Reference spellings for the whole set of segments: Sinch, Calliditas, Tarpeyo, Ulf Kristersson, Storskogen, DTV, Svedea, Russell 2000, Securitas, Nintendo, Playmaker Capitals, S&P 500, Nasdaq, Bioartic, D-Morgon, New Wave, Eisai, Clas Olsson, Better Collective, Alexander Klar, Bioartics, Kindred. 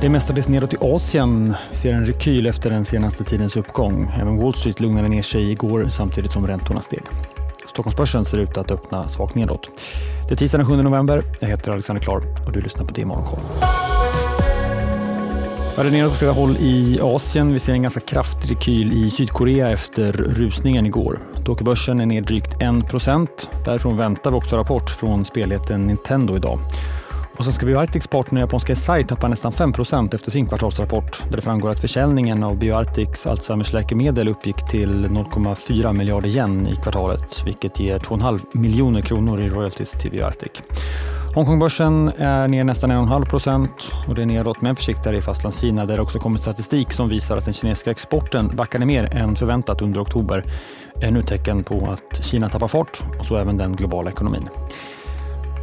Det mestadels nedåt i Asien. Vi ser en rekyl efter den senaste tidens uppgång. Även Wall Street lugnade ner sig igår samtidigt som räntorna steg. Stockholmsbörsen ser ut att öppna svagt nedåt. Det är tisdag den 7 november. Jag heter Alexander Klar och du lyssnar på D-Morgon. Det är nedåt på flera håll i Asien. Vi ser en ganska kraftig rekyl i Sydkorea efter rusningen igår. Tokyobörsen är ner drygt 1%. Därifrån väntar vi också rapport från spelheten Nintendo idag. Och sen ska Bioartics partner japanska Eisai tappa nästan 5% efter sin kvartalsrapport, där det framgår att försäljningen av Bioartics Alzheimers läkemedel uppgick till 0,4 miljarder yen i kvartalet, vilket ger 2,5 miljoner kronor i royalties till Bioartic. Hongkongbörsen är ner nästan 1,5% och det är neråt men försiktigare i fastlandskina, där det också kommit statistik som visar att den kinesiska exporten backade mer än förväntat under oktober. Ännu tecken på att Kina tappar fart och så även den globala ekonomin.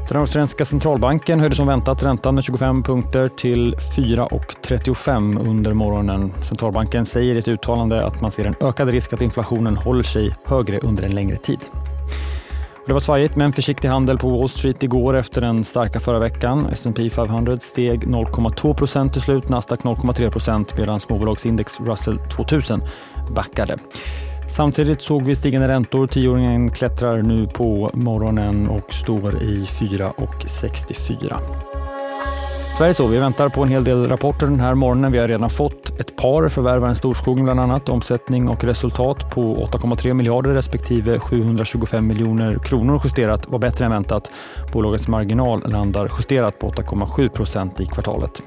Den australiensiska centralbanken höjde som väntat räntan med 25 punkter till 4,35 under morgonen. Centralbanken säger i ett uttalande att man ser en ökad risk att inflationen håller sig högre under en längre tid. Det var svajigt men försiktig handel på Wall Street igår efter den starka förra veckan. S&P 500 steg 0,2% till slut, Nasdaq 0,3% medan småbolagsindex Russell 2000 backade. Samtidigt såg vi stigande räntor. 10-åringen klättrar nu på morgonen och står i 4,64. Sverige så. Vi väntar på en hel del rapporter den här morgonen. Vi har redan fått ett par förvärvaren Storskogen bland annat. Omsättning och resultat på 8,3 miljarder respektive 725 miljoner kronor justerat var bättre än väntat. Bolagets marginal landar justerat på 8,7% i kvartalet.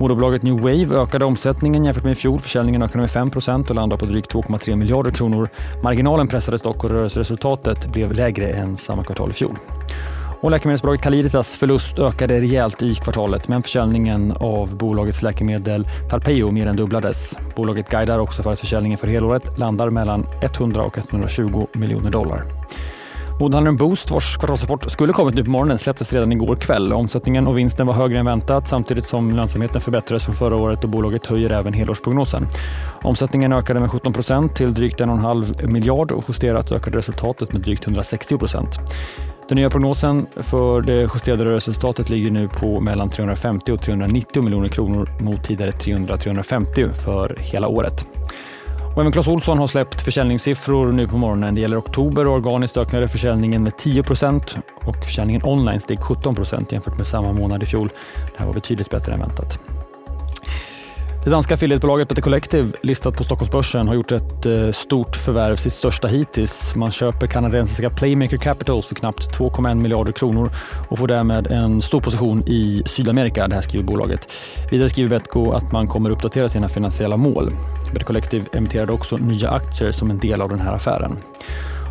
Moderbolaget New Wave ökade omsättningen jämfört med i fjol. Försäljningen ökade med 5% och landade på drygt 2,3 miljarder kronor. Marginalen pressades dock och rörelseresultatet blev lägre än samma kvartal i fjol. Och läkemedelsbolaget Calliditas förlust ökade rejält i kvartalet, men försäljningen av bolagets läkemedel Tarpeyo mer än dubblades. Bolaget guidar också för att försäljningen för helåret landar mellan 100 och 120 miljoner dollar. Modhandlaren Boost, vars kvartalsrapport skulle kommit nu på morgonen, släpptes redan igår kväll. Omsättningen och vinsten var högre än väntat samtidigt som lönsamheten förbättrades från förra året och bolaget höjer även helårsprognosen. Omsättningen ökade med 17% till drygt 1,5 miljard och justerat ökade resultatet med drygt 160%. Den nya prognosen för det justerade resultatet ligger nu på mellan 350 och 390 miljoner kronor mot tidigare 300-350 för hela året. Och även Clas Olsson har släppt försäljningssiffror nu på morgonen. Det gäller oktober och organiskt ökade försäljningen med 10% och försäljningen online steg 17% jämfört med samma månad i fjol. Det här var betydligt bättre än väntat. Det danska affiliatebolaget Better Collective, listat på Stockholmsbörsen, har gjort ett stort förvärv, sitt största hittills. Man köper kanadensiska Playmaker Capitals för knappt 2,1 miljarder kronor och får därmed en stor position i Sydamerika, det här skriver bolaget. Vidare skriver Betco att man kommer uppdatera sina finansiella mål. Better Collective emitterade också nya aktier som en del av den här affären.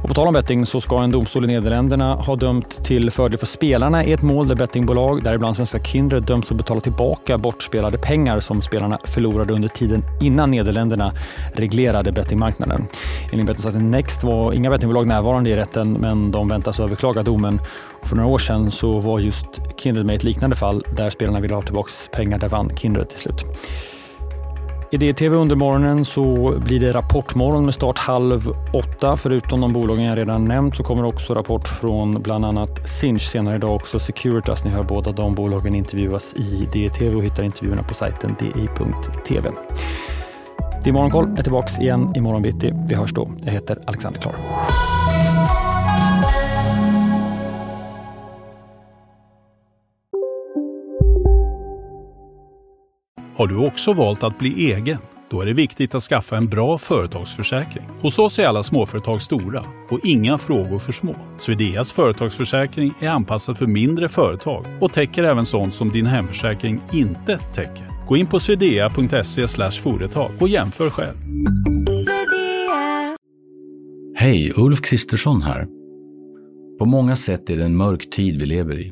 Och på tal om betting så ska en domstol i Nederländerna ha dömt till fördel för spelarna i ett mål där bettingbolag, däribland svenska Kindred, döms att betala tillbaka bortspelade pengar som spelarna förlorade under tiden innan Nederländerna reglerade bettingmarknaden. Enligt bettingsaken Next var inga bettingbolag närvarande i rätten, men de väntas överklaga domen. Och för några år sedan så var just Kindred med ett liknande fall där spelarna ville ha tillbaka pengar, där vann Kindred till slut. I DTV under morgonen så blir det rapportmorgon med start 7:30. Förutom de bolagen jag redan nämnt så kommer också rapport från bland annat Sinch senare idag, också Securitas. Ni hör båda de bolagen intervjuas i DTV och hittar intervjuerna på sajten di.tv. Det är Morgonkoll, är tillbaka igen imorgon bitti. Vi hörs då. Jag heter Alexander Klar. Har du också valt att bli egen? Då är det viktigt att skaffa en bra företagsförsäkring. Hos oss är alla småföretag stora och inga frågor för små. Svedeas företagsförsäkring är anpassad för mindre företag och täcker även sånt som din hemförsäkring inte täcker. Gå in på svedea.se/företag och jämför själv. Svedea. Hej, Ulf Kristersson här. På många sätt är det en mörk tid vi lever i.